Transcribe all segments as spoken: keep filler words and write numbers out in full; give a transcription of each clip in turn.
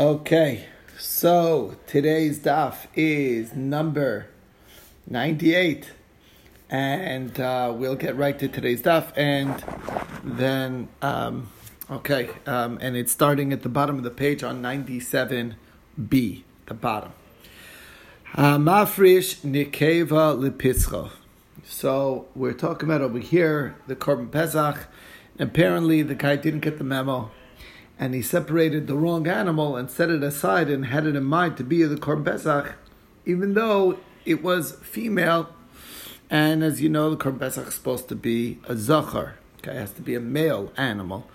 Okay, so today's D A F is number ninety-eight, and uh, we'll get right to today's D A F, and then, um, okay, um, and it's starting at the bottom of the page on ninety-seven B, the bottom. HaMafrish N'keiva L'Pitzcho. So we're talking about over here, the Korban Pesach. Apparently the guy didn't get the memo, and he separated the wrong animal and set it aside and had it in mind to be the Korban Pesach, even though it was female. And as you know, the Korban Pesach is supposed to be a Zachar. Okay, it has to be a male animal,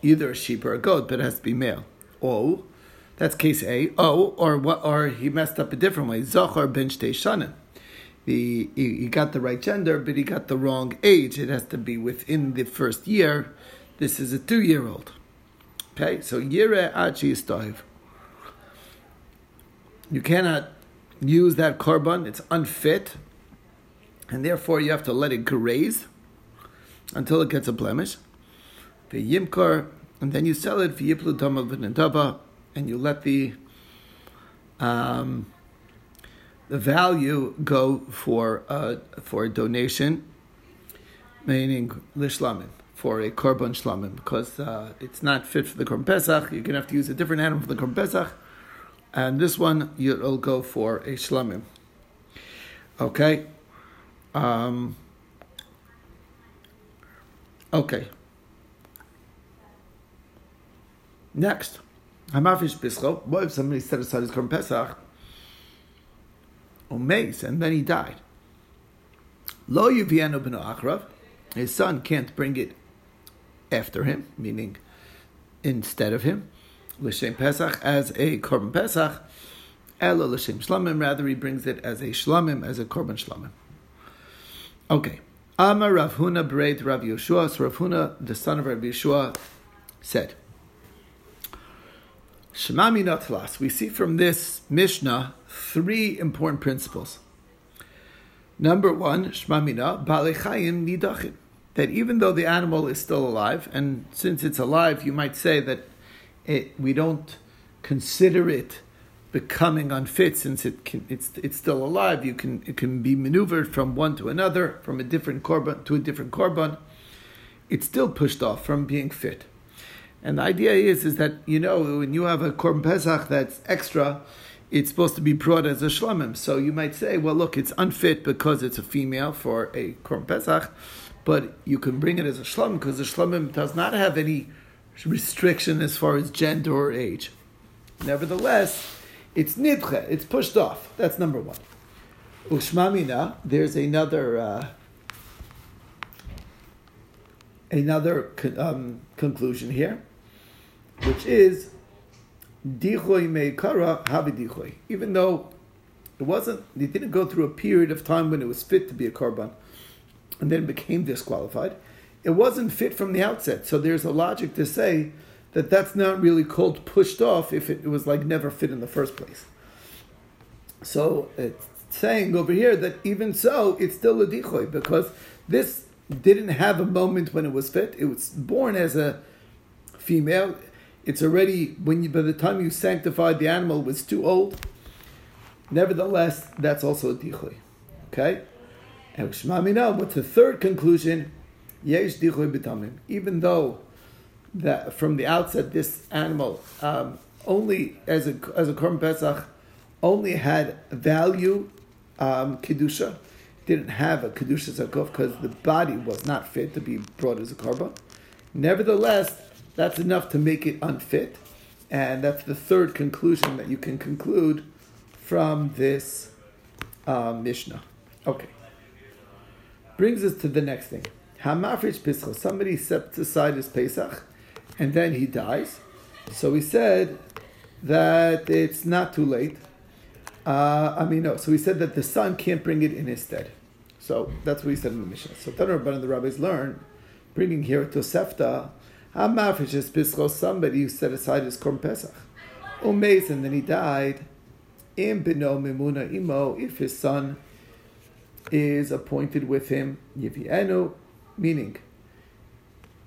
either a sheep or a goat, but it has to be male. Oh, that's case A. Oh, or what? Or he messed up a different way. Zachar ben Shtei Shonin. The he, he got the right gender, but he got the wrong age. It has to be within the first year. This is a two-year-old. Okay, so yirei adchiyistayv. You cannot use that korban; it's unfit, and therefore you have to let it graze until it gets a blemish. The yimkar, and then you sell it for yiplutam of nedava, and you let the um, the value go for uh, for a donation, meaning lishlamin. For a korban shlamim, because uh, it's not fit for the Korban Pesach. You're going to have to use a different animal for the Korban Pesach. And this one, you'll go for a shlamim. Okay? Um, okay. Next. HaMafrish Pischo. What if somebody set aside his Korban Pesach? Omeis, and then he died. Lo yuviano bno achraf. His son can't bring it after him, meaning instead of him, l'shem pesach, as a korban pesach, eloh l'shem shlomim, rather he brings it as a shlomim, as a korban shlomim. Okay. Amar Rav Huna b'Reid Rav Yishua. So Rav Huna, the son of Reb Yishua, said, Shema minatlas. We see from this Mishnah three important principles. Number one, Shmamina balechayim nidachim. That even though the animal is still alive, and since it's alive, you might say that it, we don't consider it becoming unfit since it can, it's it's still alive. You can it can be maneuvered from one to another, from a different korban to a different korban. It's still pushed off from being fit. And the idea is is that, you know, when you have a korban pesach that's extra, it's supposed to be brought as a shlamim. So you might say, well, look, it's unfit because it's a female for a korban pesach, but you can bring it as a shlamim because the shlamim does not have any restriction as far as gender or age. Nevertheless, it's nidche, it's pushed off. That's number one. Ushmamina, there's another uh, another um, conclusion here, which is Dichoy meikara habidichoi. Even though it wasn't, it didn't go through a period of time when it was fit to be a korban, and then became disqualified. It wasn't fit from the outset, so there's a logic to say that that's not really called pushed off if it, it was like never fit in the first place. So it's saying over here that even so, it's still a dichoy because this didn't have a moment when it was fit. It was born as a female. It's already, when you, by the time you sanctified the animal, it was too old. Nevertheless, that's also a dichoy. Okay? And what's the third conclusion? Yesh dichoy b'tamim. Even though that from the outset this animal um, only as a as a korban pesach only had value um, kedusha, didn't have a kedusha zakov because the body was not fit to be brought as a korban. Nevertheless, that's enough to make it unfit. And that's the third conclusion that you can conclude from this uh, Mishnah. Okay. Brings us to the next thing. HaMafrish Pischo. Somebody sets aside his Pesach, and then he dies. So we said that it's not too late. Uh, I mean, no. So we said that the son can't bring it in his stead. So that's what we said in the Mishnah. So Tanur Rabbanan, the rabbis learn, bringing here Tosefta, HaMafrish is Pischo, somebody who set aside his Korban Pesach. Umeis, and then he died. Im bino mimuna imo, if his son is appointed with him. Yivienu, meaning,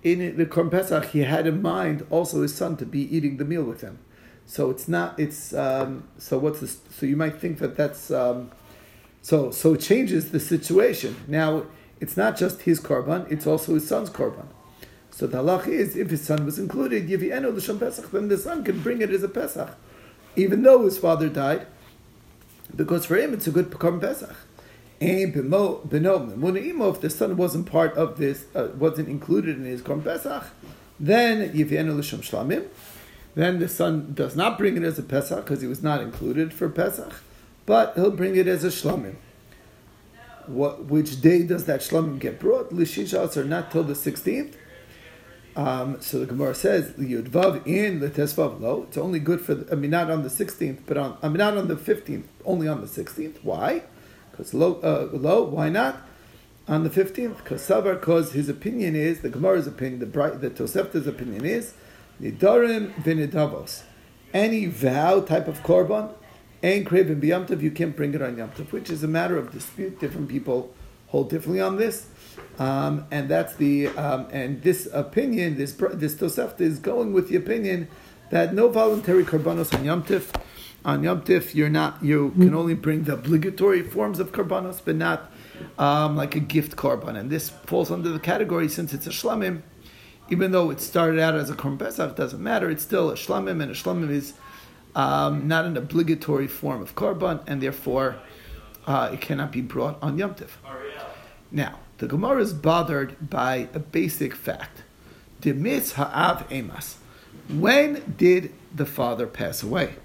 in the Korban Pesach, he had in mind also his son to be eating the meal with him. So it's not, it's, um, so what's this? So you might think that that's, um, so so it changes the situation. Now, it's not just his korban, it's also his son's korban. So the halach is, if his son was included, Yevi'enu l'shem pesach, then the son can bring it as a pesach, even though his father died, because for him it's a good korban pesach. And if the son wasn't part of this, uh, wasn't included in his korban pesach, then Yevi'enu l'shem shlamim, then the son does not bring it as a pesach because he was not included for pesach, but he'll bring it as a shlamim. What, which day does that shlamim get brought? L'shishas are not till the sixteenth. Um, so the Gemara says, Yudvav in l'tesvav lo. It's only good for, the, I mean, not on the sixteenth, but on, I mean, not on the fifteenth, only on the sixteenth. Why? Because lo, uh, lo, why not? On the fifteenth, because Savar, because his opinion is, the Gemara's opinion, the, the Tosefta's opinion is, Nidarim v'nidavos. Any vow type of korban, and craven b'yom tov, you can't bring it on Yom Tif, which is a matter of dispute. Different people hold differently on this, um, and that's the um, and this opinion, this this Tosefta is going with the opinion that no voluntary korbanos on Yom Tif. On Yom Tif, you're not you can only bring the obligatory forms of korbanos, but not um, like a gift korban, and this falls under the category since it's a shlamim. Even though it started out as a korban pesach, it doesn't matter. It's still a shlamim, and a shlamim is um, not an obligatory form of korban, and therefore uh, it cannot be brought on Yom Tif. Now, the Gemara is bothered by a basic fact: Demis ha'av emas. When did the father pass away?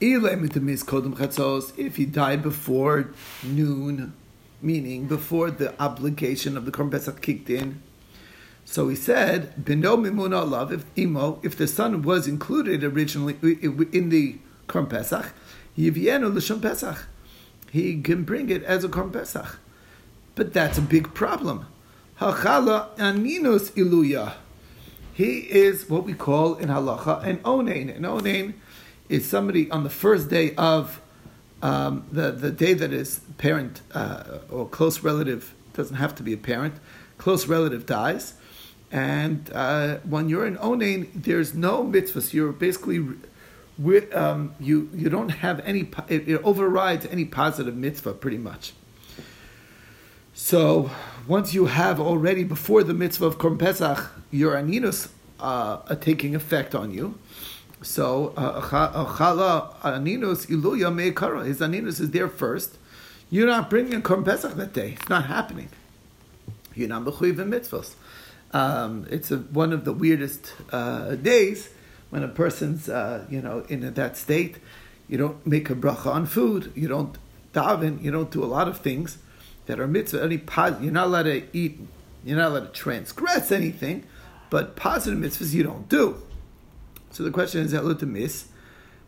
If he died before noon, meaning before the obligation of the korban pesach kicked in. So he said, "Bino mimuna alav." If imo, if the son was included originally in the korban pesach, yivienu l'shem pesach, he can bring it as a korban pesach. But that's a big problem. Hachala aninus iluya. He is what we call in halacha an onein. An onein is somebody on the first day of um, the the day that his parent uh, or close relative, doesn't have to be a parent, close relative dies. And uh, when you're in onein, there's no mitzvahs. You're basically, um, you you don't have any, it, it overrides any positive mitzvah pretty much. So once you have already, before the mitzvah of korban pesach, your aninus uh, are taking effect on you. So chala aninus iluya meikara, his aninus is there first. You're not bringing korban pesach that day. It's not happening. You're not mechuyev in mitzvahs. Um, it's a, one of the weirdest uh, days when a person's, uh, you know, in that state. You don't make a bracha on food. You don't daven. You don't do a lot of things that are mitzvah. Any pos- you're not allowed to eat. You're not allowed to transgress anything, but positive mitzvahs you don't do. So the question is, elo demis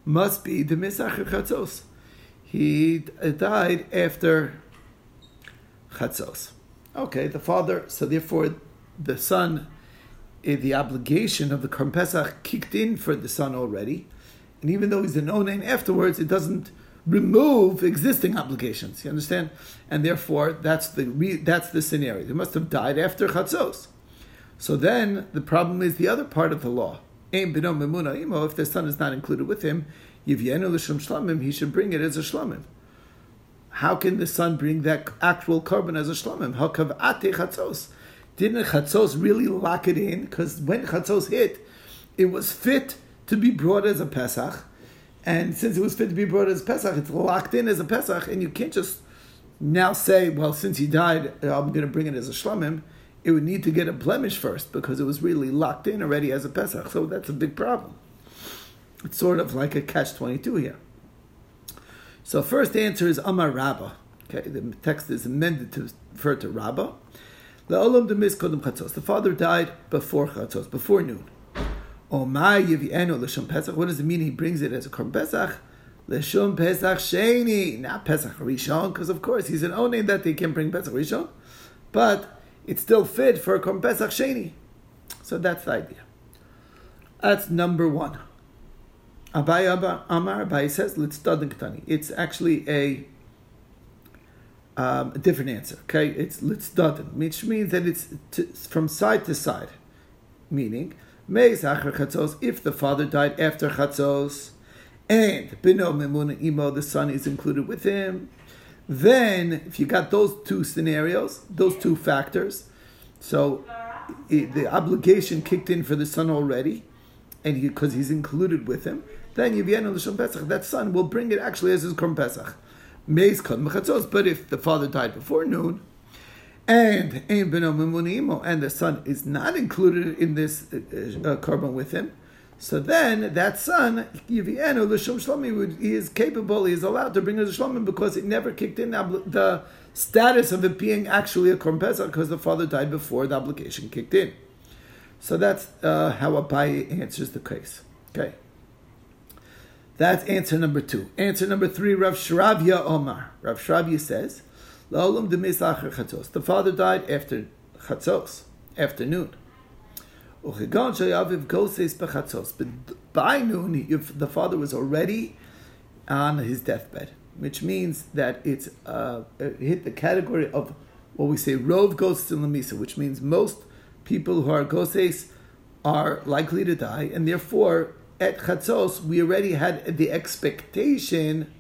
must be demis achar chatzos. He died after chatzos. Okay, the father. So therefore, the son, the obligation of the korban pesach kicked in for the son already, and even though he's an onein afterwards, it doesn't remove existing obligations. You understand? And therefore, that's the that's the scenario. They must have died after chatzos. So then, the problem is the other part of the law. Ein bino memuna imo. If the son is not included with him, yivyenu l'shem shlamim, he should bring it as a shlamim. How can the son bring that actual korban as a shlamim? Hakav ate chatzos. Didn't Chatzos really lock it in? Because when Chatzos hit, it was fit to be brought as a Pesach. And since it was fit to be brought as a Pesach, it's locked in as a Pesach. And you can't just now say, well, since he died, I'm going to bring it as a Shlamim. It would need to get a blemish first because it was really locked in already as a Pesach. So that's a big problem. It's sort of like a catch twenty-two here. So first answer is Amar Rabbah. Okay, the text is amended to refer to Rabbah. The father died before Chatzos, before noon. What does it mean he brings it as a korban pesach? L'shem pesach sheni, not Pesach Rishon, because of course he's an onein that they can bring Pesach Rishon, but it's still fit for a korban pesach sheni. So that's the idea. That's number one. Abai Amar Abai says l'tzadin k'tani. It's actually a Um, a different answer, okay? It's litzdadin, which means that it's to, from side to side, meaning if the father died after Chatzos, and the son is included with him, then if you got those two scenarios, those two factors, so it, the obligation kicked in for the son already, and because he, he's included with him, then Yuviano l'shem pesach, that son will bring it actually as his Korban Pesach. But if the father died before noon, and and the son is not included in this uh, uh, korban with him, so then that son, Yuviano l'shem shlomim, he is capable, he is allowed to bring it as shlomim because it never kicked in the status of it being actually a Korban Pesach because the father died before the obligation kicked in. So that's uh, how Abaye answers the case. Okay. That's answer number two. Answer number three, Rav Shravya Omar. Rav Shravya says, the father died after Chatzos, afternoon. But by noon, if the father was already on his deathbed, which means that it's uh, it hit the category of what we say, Rov Goses in Lemisa, which means most people who are Goses are likely to die, and therefore, at Chatzos, we already had the expectation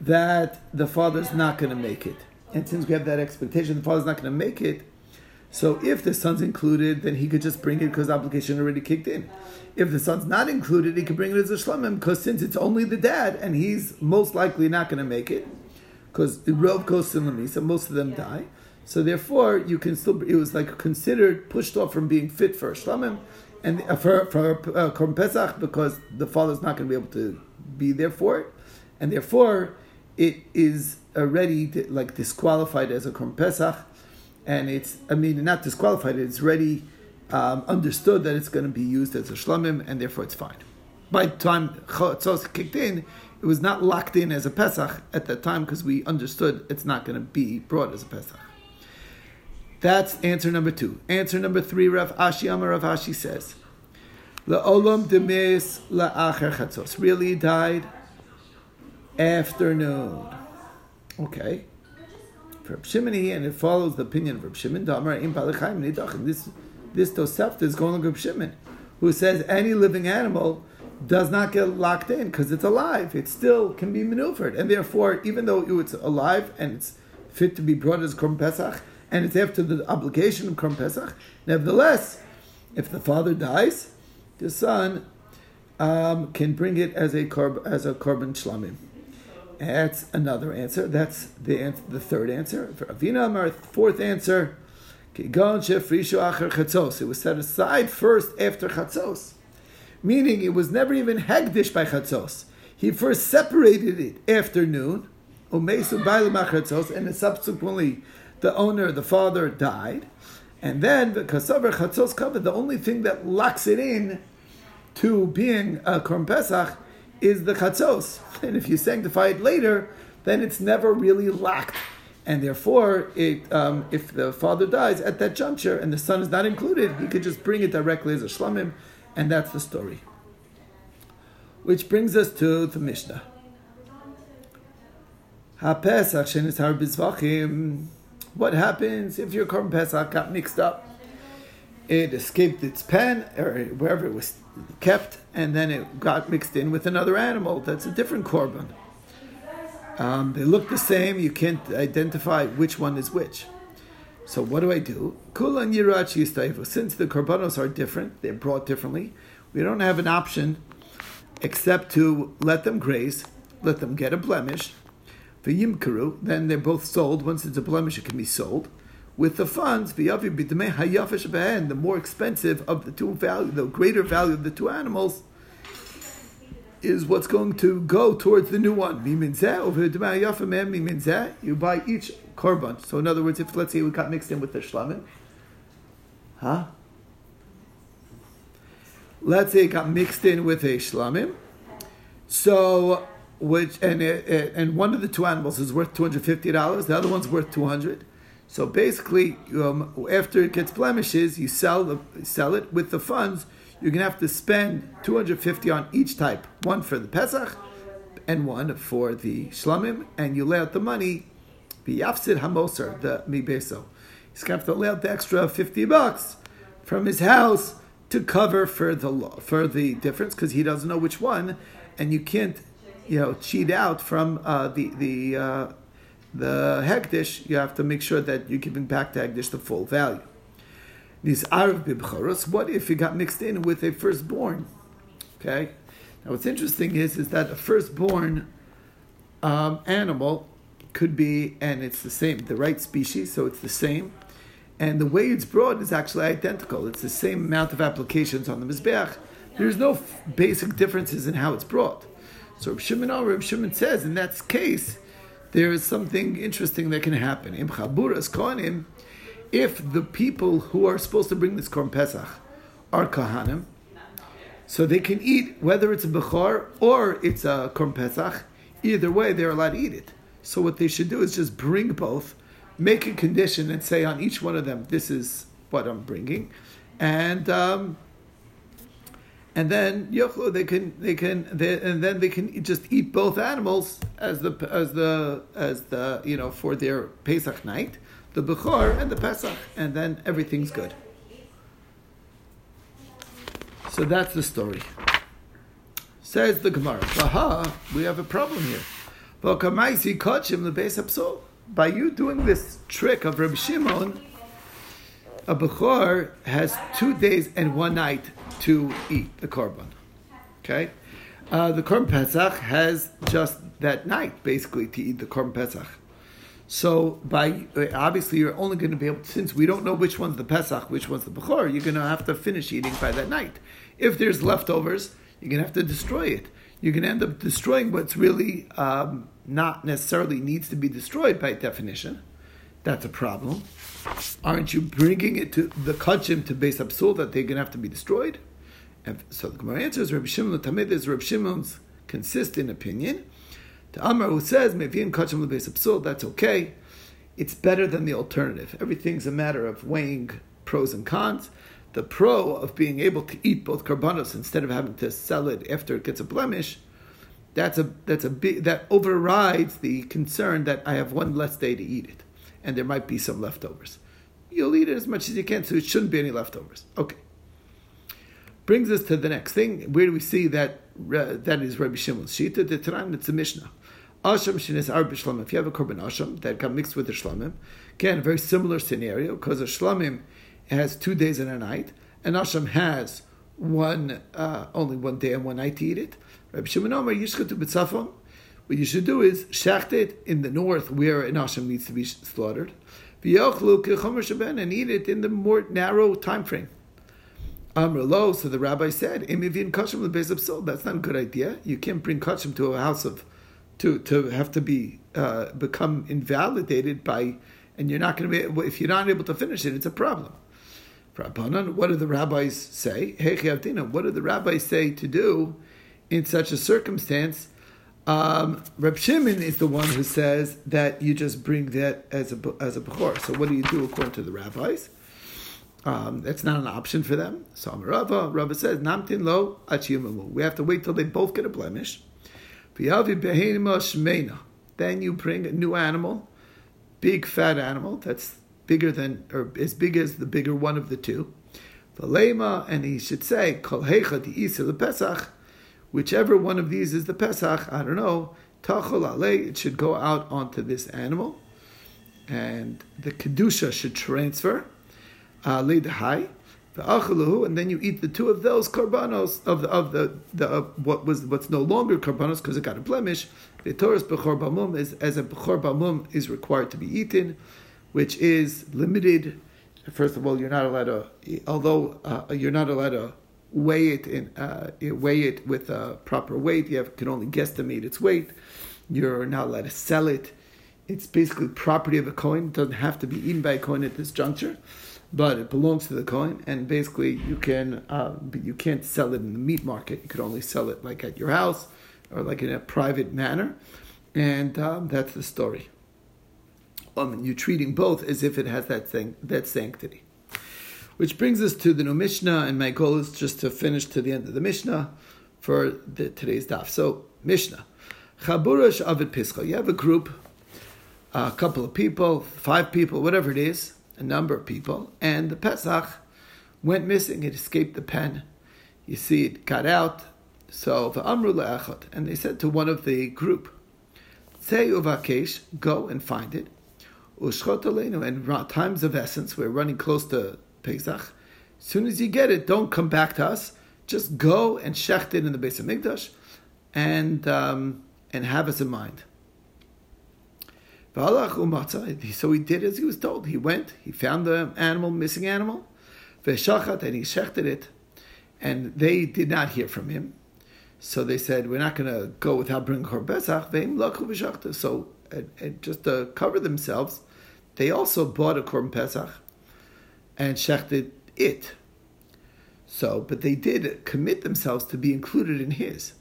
that the father's not going to make it. And since we have that expectation, the father's not going to make it, so if the son's included, then he could just bring it because the obligation already kicked in. If the son's not included, he could bring it as a shlamim because since it's only the dad, and he's most likely not going to make it, because Rov goes to Lemisa, most of them die. So therefore, you can still, it was like considered, pushed off from being fit for a shlamim, and for for uh, Korban Pesach, because the father's not going to be able to be there for it, and therefore it is already di- like disqualified as a Korban Pesach, and it's I mean not disqualified; it's already um, understood that it's going to be used as a shlamim, and therefore it's fine. By the time Chatzos kicked in, it was not locked in as a Pesach at that time because we understood it's not going to be brought as a Pesach. That's answer number two. Answer number three, Rav Ashi, Amar Rav Ashi says, La'olam demis la'acher Chatzos. Really died afternoon. Okay. Reb Shimini, and it follows the opinion of Reb Shimon, l'shem pesach. This, this Tosefta is going to Reb Shimon, who says any living animal does not get locked in because it's alive. It still can be maneuvered. And therefore, even though it's alive and it's fit to be brought as Korban Pesach, and it's after the obligation of Korban Pesach. Nevertheless, if the father dies, the son um, can bring it as a korb, as a korban shlamim. That's another answer. That's the answer, the third answer. For Avina, our fourth answer, it was set aside first after Chatzos, meaning it was never even Hagdish by Chatzos. He first separated it after noon, and subsequently the owner, the father, died, and then the kasaver Chatzos covered. The only thing that locks it in to being a Korban Pesach is the Chatzos, and if you sanctify it later, then it's never really locked, and therefore, it um, if the father dies at that juncture and the son is not included, he could just bring it directly as a shlamim, and that's the story. Which brings us to the Mishnah. HaPesach shenisar b'zvachim. What happens if your Korban Pesach got mixed up? It escaped its pen, or wherever it was kept, and then it got mixed in with another animal. That's a different korban. Um, they look the same. You can't identify which one is which. So what do I do? Kulan yirei adchiyistayv. Since the korbanos are different, they're brought differently, we don't have an option except to let them graze, let them get a blemish, the yimkaru, then they're both sold. Once it's a blemish, it can be sold. With the funds, the more expensive of the two value, the greater value of the two animals, is what's going to go towards the new one. You buy each korban. So in other words, if let's say we got mixed in with the shlamim, huh? Let's say it got mixed in with a shlamim, so. Which and and one of the two animals is worth two hundred fifty dollars. The other one's worth two hundred. So basically, um, after it gets blemishes, you sell the sell it with the funds. You're gonna have to spend two hundred fifty on each type, one for the Pesach, and one for the shlamim. And you lay out the money, biyafsid hamoser the mibeso. He's gonna have to lay out the extra fifty bucks from his house to cover for the for the difference, because he doesn't know which one, and you can't, you know, cheat out from uh, the the uh, the Hagdish. You have to make sure that you're giving back to Hagdish the full value. What if he got mixed in with a firstborn? Okay. Now what's interesting is is that a firstborn um, animal could be, and it's the same, the right species, so it's the same. And the way it's brought is actually identical. It's the same amount of applications on the Mizbeach. There's no f- basic differences in how it's brought. So Reb Shimon, Reb Shimon says, in that case, there is something interesting that can happen. Im Chaburas Kohanim, if the people who are supposed to bring this Korban Pesach are Kohanim, so they can eat, whether it's a Bechor or it's a Korban Pesach, either way, they're allowed to eat it. So what they should do is just bring both, make a condition and say on each one of them, this is what I'm bringing, and um, and then yochlo they can they can they, and then they can just eat both animals as the as the as the you know for their Pesach night, the Bechor and the Pesach, and then everything's good. So that's the story. Says the Gemara, aha, we have a problem here. V'kamaisi kachim the base absol. By you doing this trick of Reb Shimon, a Bechor has two days and one night to eat the Korban. Okay? Uh, the Korban Pesach has just that night, basically, to eat the Korban Pesach. So, by obviously, you're only going to be able to, since we don't know which one's the Pesach, which one's the Bechor, you're going to have to finish eating by that night. If there's leftovers, you're going to have to destroy it. You're going to end up destroying what's really um, not necessarily needs to be destroyed by definition. That's a problem. Aren't you bringing it to the kachim to base up soul that they're going to have to be destroyed? And so the Gemara answers, Reb Shimon Tamid is Reb Shimon's consistent opinion. To Amr who says, Mevi'im kachim lebase up soul, that's okay. It's better than the alternative. Everything's a matter of weighing pros and cons. The pro of being able to eat both karbanos instead of having to sell it after it gets a blemish, that's a that's a big, that overrides the concern that I have one less day to eat it, and there might be some leftovers. You'll eat it as much as you can, so it shouldn't be any leftovers. Okay. Brings us to the next thing. Where do we see that? Uh, that is Rabbi Shimon's shita. The Taran, it's a Mishnah. Ashom shines arba shlamim. If you have a korban asham that got mixed with the shlamim, again a very similar scenario because a shlamim. It has two days and a night, and Asham has one, uh, only one day and one night to eat it. Reb Shimon Omer Yishchatu B'Tzafon. What you should do is shacht it in the north where an Asham needs to be slaughtered, V'yochlu K'chomer Sheben, and eat it in the more narrow time frame. Amr Lo, so the rabbi said, Im Yivin Kachim L'Beis Absol. That's not a good idea. You can't bring Kachim to a house of, to to have to be uh, become invalidated by, and you're not going to be if you're not able to finish it. It's a problem. What do the rabbis say? What do the rabbis say to do in such a circumstance? Um, Reb Shimon is the one who says that you just bring that as a as a bechor. So what do you do according to the rabbis? Um, that's not an option for them. So Amar Rava, Rava says, Namtin lo achiyumamu. We have to wait till they both get a blemish. Then you bring a new animal, big fat animal. That's bigger than, or as big as the bigger one of the two. V'leima, and he should say, Kol heicha di'isa l'pesach, whichever one of these is the Pesach, I don't know, tachol alei, it should go out onto this animal, and the kedusha should transfer, alei d'hai, v'achaluhu, and then you eat the two of those korbanos, of the, of the, the of what was, what's no longer korbanos, because it got a blemish, v'toros b'chor b'amum, as a b'chor b'amum is required to be eaten, which is limited. First of all, you're not allowed to, although uh, you're not allowed to weigh it in, uh, weigh it with a uh, proper weight. You have, can only guesstimate its weight. You're not allowed to sell it. It's basically property of a kohen. It doesn't have to be eaten by a kohen at this juncture, but it belongs to the kohen. And basically, you can, uh, but you can't sell it in the meat market. You could only sell it like at your house or like in a private manner. And um, that's the story. And you're treating both as if it has that thing, that sanctity. Which brings us to the new Mishnah, and my goal is just to finish to the end of the Mishnah for the, today's daf. So, Mishnah. Chaburash Avid Pischo. You have a group, a couple of people, five people, whatever it is, a number of people, and the Pesach went missing. It escaped the pen. You see, it got out. So v'amru le'achot, and they said to one of the group, "Tsei uvakesh, go and find it. Ushchot aleinu, and times of essence, we're running close to Pesach. As soon as you get it, don't come back to us. Just go and shecht it in the Beis Hamikdash, and um, and have us in mind." So he did as he was told. He went. He found the animal, missing animal, v'shachat, and he shechted it. And they did not hear from him. So they said, we're not going to go without bringing Korbesach. So and, and just to cover themselves, they also bought a Korban Pesach and shechted it. So, but they did commit themselves to be included in his.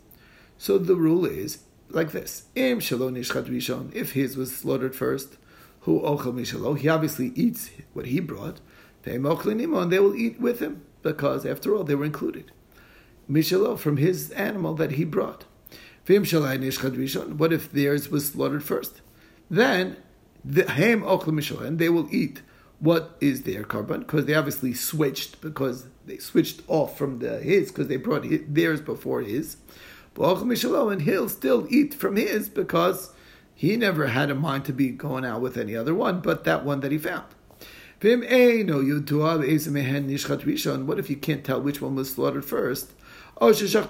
So the rule is like this. If his was slaughtered first, who ochel mishalo, he obviously eats what he brought, they will eat with him, because after all, they were included. Mishalo, from his animal that he brought. What if theirs was slaughtered first? Then, heim ochel mishalo, and they will eat what is their korban, because they obviously switched, because they switched off from the his, because they brought his, theirs before his. Ochel mishalo, and he'll still eat from his, because he never had in mind to be going out with any other one, but that one that he found. What if you can't tell which one was slaughtered first? Or is both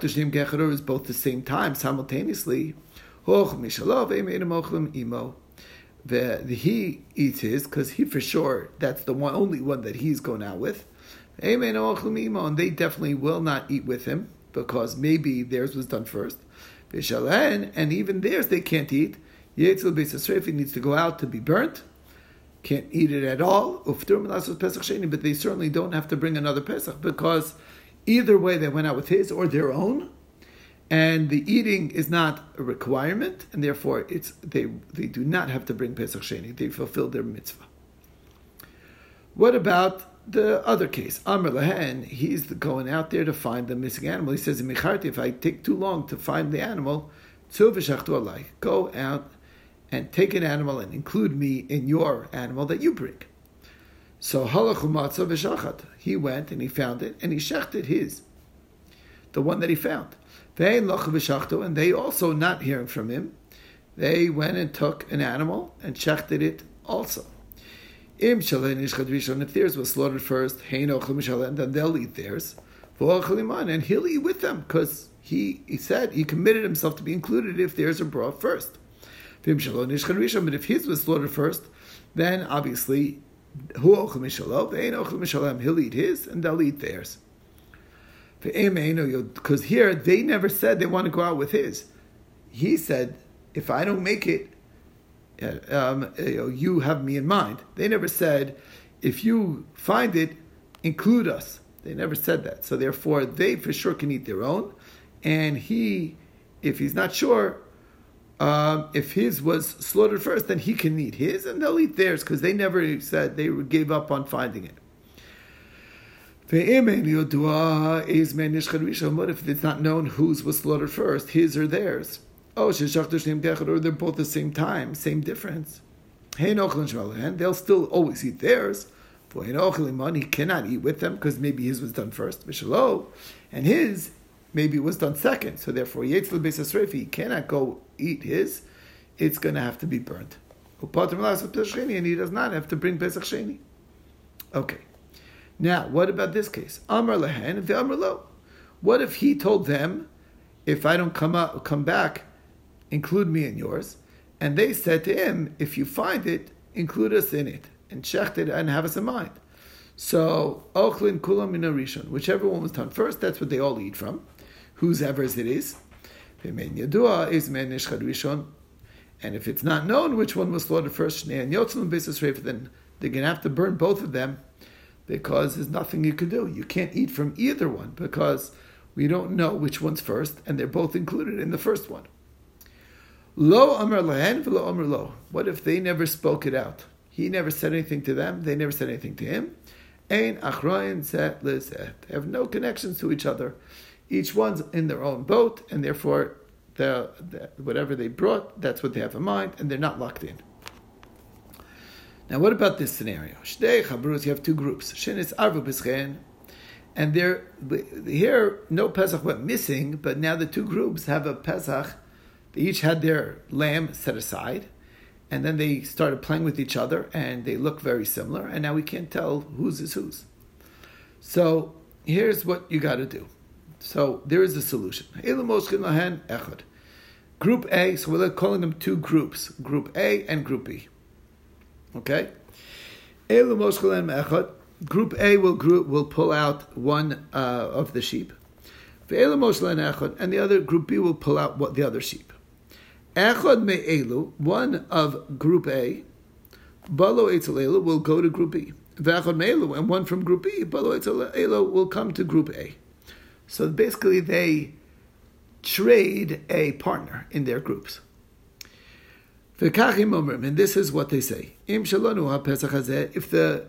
the same time, simultaneously. He eats his, because he for sure, that's the one, only one that he's going out with. And they definitely will not eat with him, because maybe theirs was done first. And even theirs they can't eat. He needs to go out to be burnt. Can't eat it at all, but they certainly don't have to bring another Pesach, because either way they went out with his or their own, and the eating is not a requirement, and therefore it's they they do not have to bring Pesach Sheni. They fulfilled their mitzvah. What about the other case? Amr Lahen, he's going out there to find the missing animal. He says, if I take too long to find the animal, go out and take an animal and include me in your animal that you bring. So he went and he found it, and he shechted his, the one that he found. And they also, not hearing from him, they went and took an animal and shechted it also. If theirs was slaughtered first, and then they'll eat theirs, and he'll eat with them, because he, he said he committed himself to be included if theirs are brought first. But if his was slaughtered first, then obviously he'll eat his and they'll eat theirs. Because here they never said they want to go out with his. He said, if I don't make it, um, you have me in mind. They never said, if you find it, include us. They never said that. So therefore they for sure can eat their own. And he, if he's not sure, Um, if his was slaughtered first, then he can eat his and they'll eat theirs, because they never said they gave up on finding it. What if it's not known whose was slaughtered first, his or theirs? Oh, they're both the same time, same difference. They'll still always eat theirs. He cannot eat with them, because maybe his was done first, and his maybe it was done second, so therefore he cannot go eat his. It's going to have to be burnt. And he does not have to bring Pesach Sheni. Okay. Now, what about this case? Amar Lahen ve'amar lo. What if he told them, if I don't come out, come back, include me in yours? And they said to him, if you find it, include us in it, and shecht it, and have us in mind. So, ochlin kulam min harishon, whichever one was done first, that's what they all eat from, whosever it is. And if it's not known which one was slaughtered first, then they're going to have to burn both of them, because there's nothing you can do. You can't eat from either one, because we don't know which one's first, and they're both included in the first one. Lo amar lahen v'lo amar lo. What if they never spoke it out? He never said anything to them, they never said anything to him. Ein achrayin zeh lezeh. They have no connections to each other. Each one's in their own boat, and therefore, the, the, whatever they brought, that's what they have in mind, and they're not locked in. Now, what about this scenario? Shnei chabrus, you have two groups. Shenis arvu b'shein, And there, here, no Pesach went missing, but now the two groups have a Pesach. They each had their lamb set aside, and then they started playing with each other, and they look very similar, and now we can't tell whose is whose. So here's what you got to do. So there is a solution. Group A, so we're calling them two groups, Group A and Group B. Okay? Group A will group, will pull out one uh, of the sheep. And the other, Group B, will pull out what, the other sheep. One of Group A will go to Group B. And one from Group B will come to Group A. So basically they trade a partner in their groups. And this is what they say. If the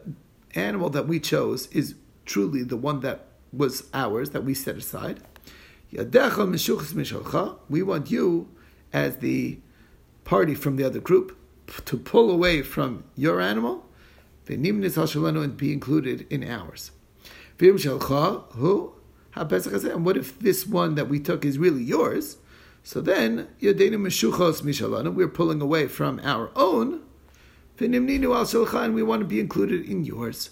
animal that we chose is truly the one that was ours, that we set aside, we want you as the party from the other group to pull away from your animal and be included in ours. And what if this one that we took is really yours? So then, we're pulling away from our own, and we want to be included in yours.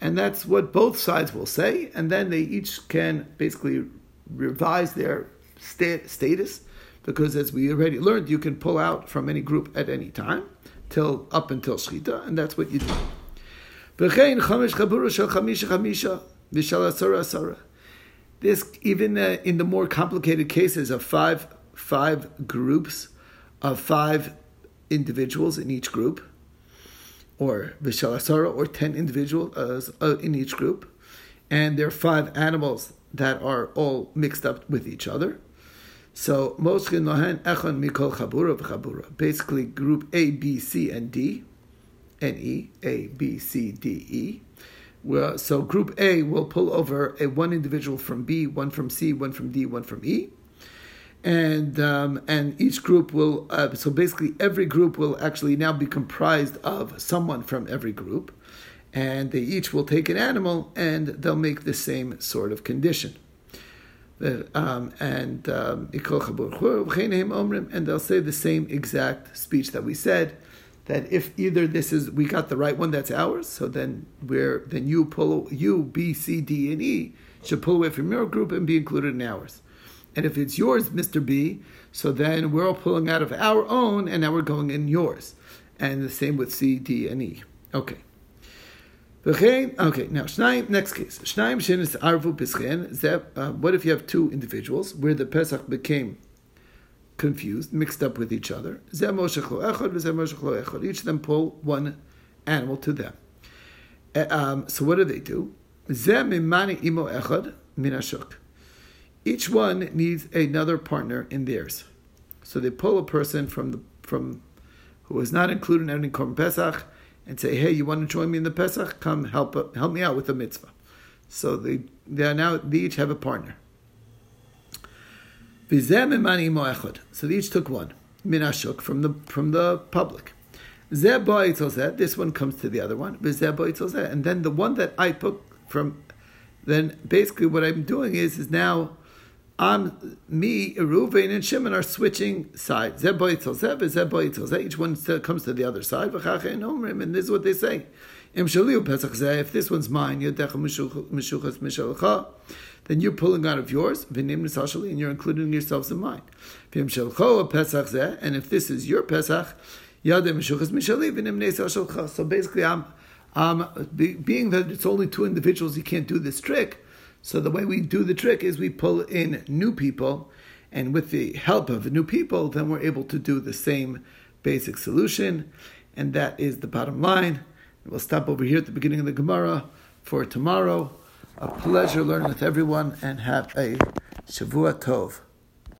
And that's what both sides will say, and then they each can basically revise their stat- status, because as we already learned, you can pull out from any group at any time, till up until Shechita, and that's what you do. This, even uh, in the more complicated cases of five five groups, of five individuals in each group, or vishalasara, or ten individuals uh, in each group, and there are five animals that are all mixed up with each other. So, Moschin Lohan Echon Mikol Chabura v'Chabura, basically group A, B, C, and D, and E, A, B, C, D, E. Well, so Group A will pull over a one individual from B, one from C, one from D, one from E, and um, and each group will. Uh, so basically, every group will actually now be comprised of someone from every group, and they each will take an animal, and they'll make the same sort of condition. Um, and um, and they'll say the same exact speech that we said. That if either this is, we got the right one, that's ours, so then we're, then you pull, you, B, C, D, and E should pull away from your group and be included in ours. And if it's yours, Mister B, so then we're all pulling out of our own and now we're going in yours. And the same with C, D, and E. Okay. Okay, now, next case. Uh, what if you have two individuals where the Pesach became confused, mixed up with each other. Each of them pull one animal to them. Um, so what do they do? Each one needs another partner in theirs. So they pull a person from the from who is not included in any Korban Pesach and say, "Hey, you want to join me in the Pesach? Come help help me out with the mitzvah." So they they are now they each have a partner. So they each took one from the from the public. This one comes to the other one, and then the one that I took from, then basically what I'm doing is is now, I'm me, Reuven, and Shimon are switching sides. Each one comes to the other side, and this is what they say. If this one's mine, then you're pulling out of yours, and you're including yourselves in mine. And if this is your Pesach, so basically I'm, I'm, being that it's only two individuals, you can't do this trick. So the way we do the trick is we pull in new people, and with the help of new people, then we're able to do the same basic solution. And that is the bottom line. We'll stop over here at the beginning of the Gemara for tomorrow. A pleasure learning with everyone, and have a Shavua Tov.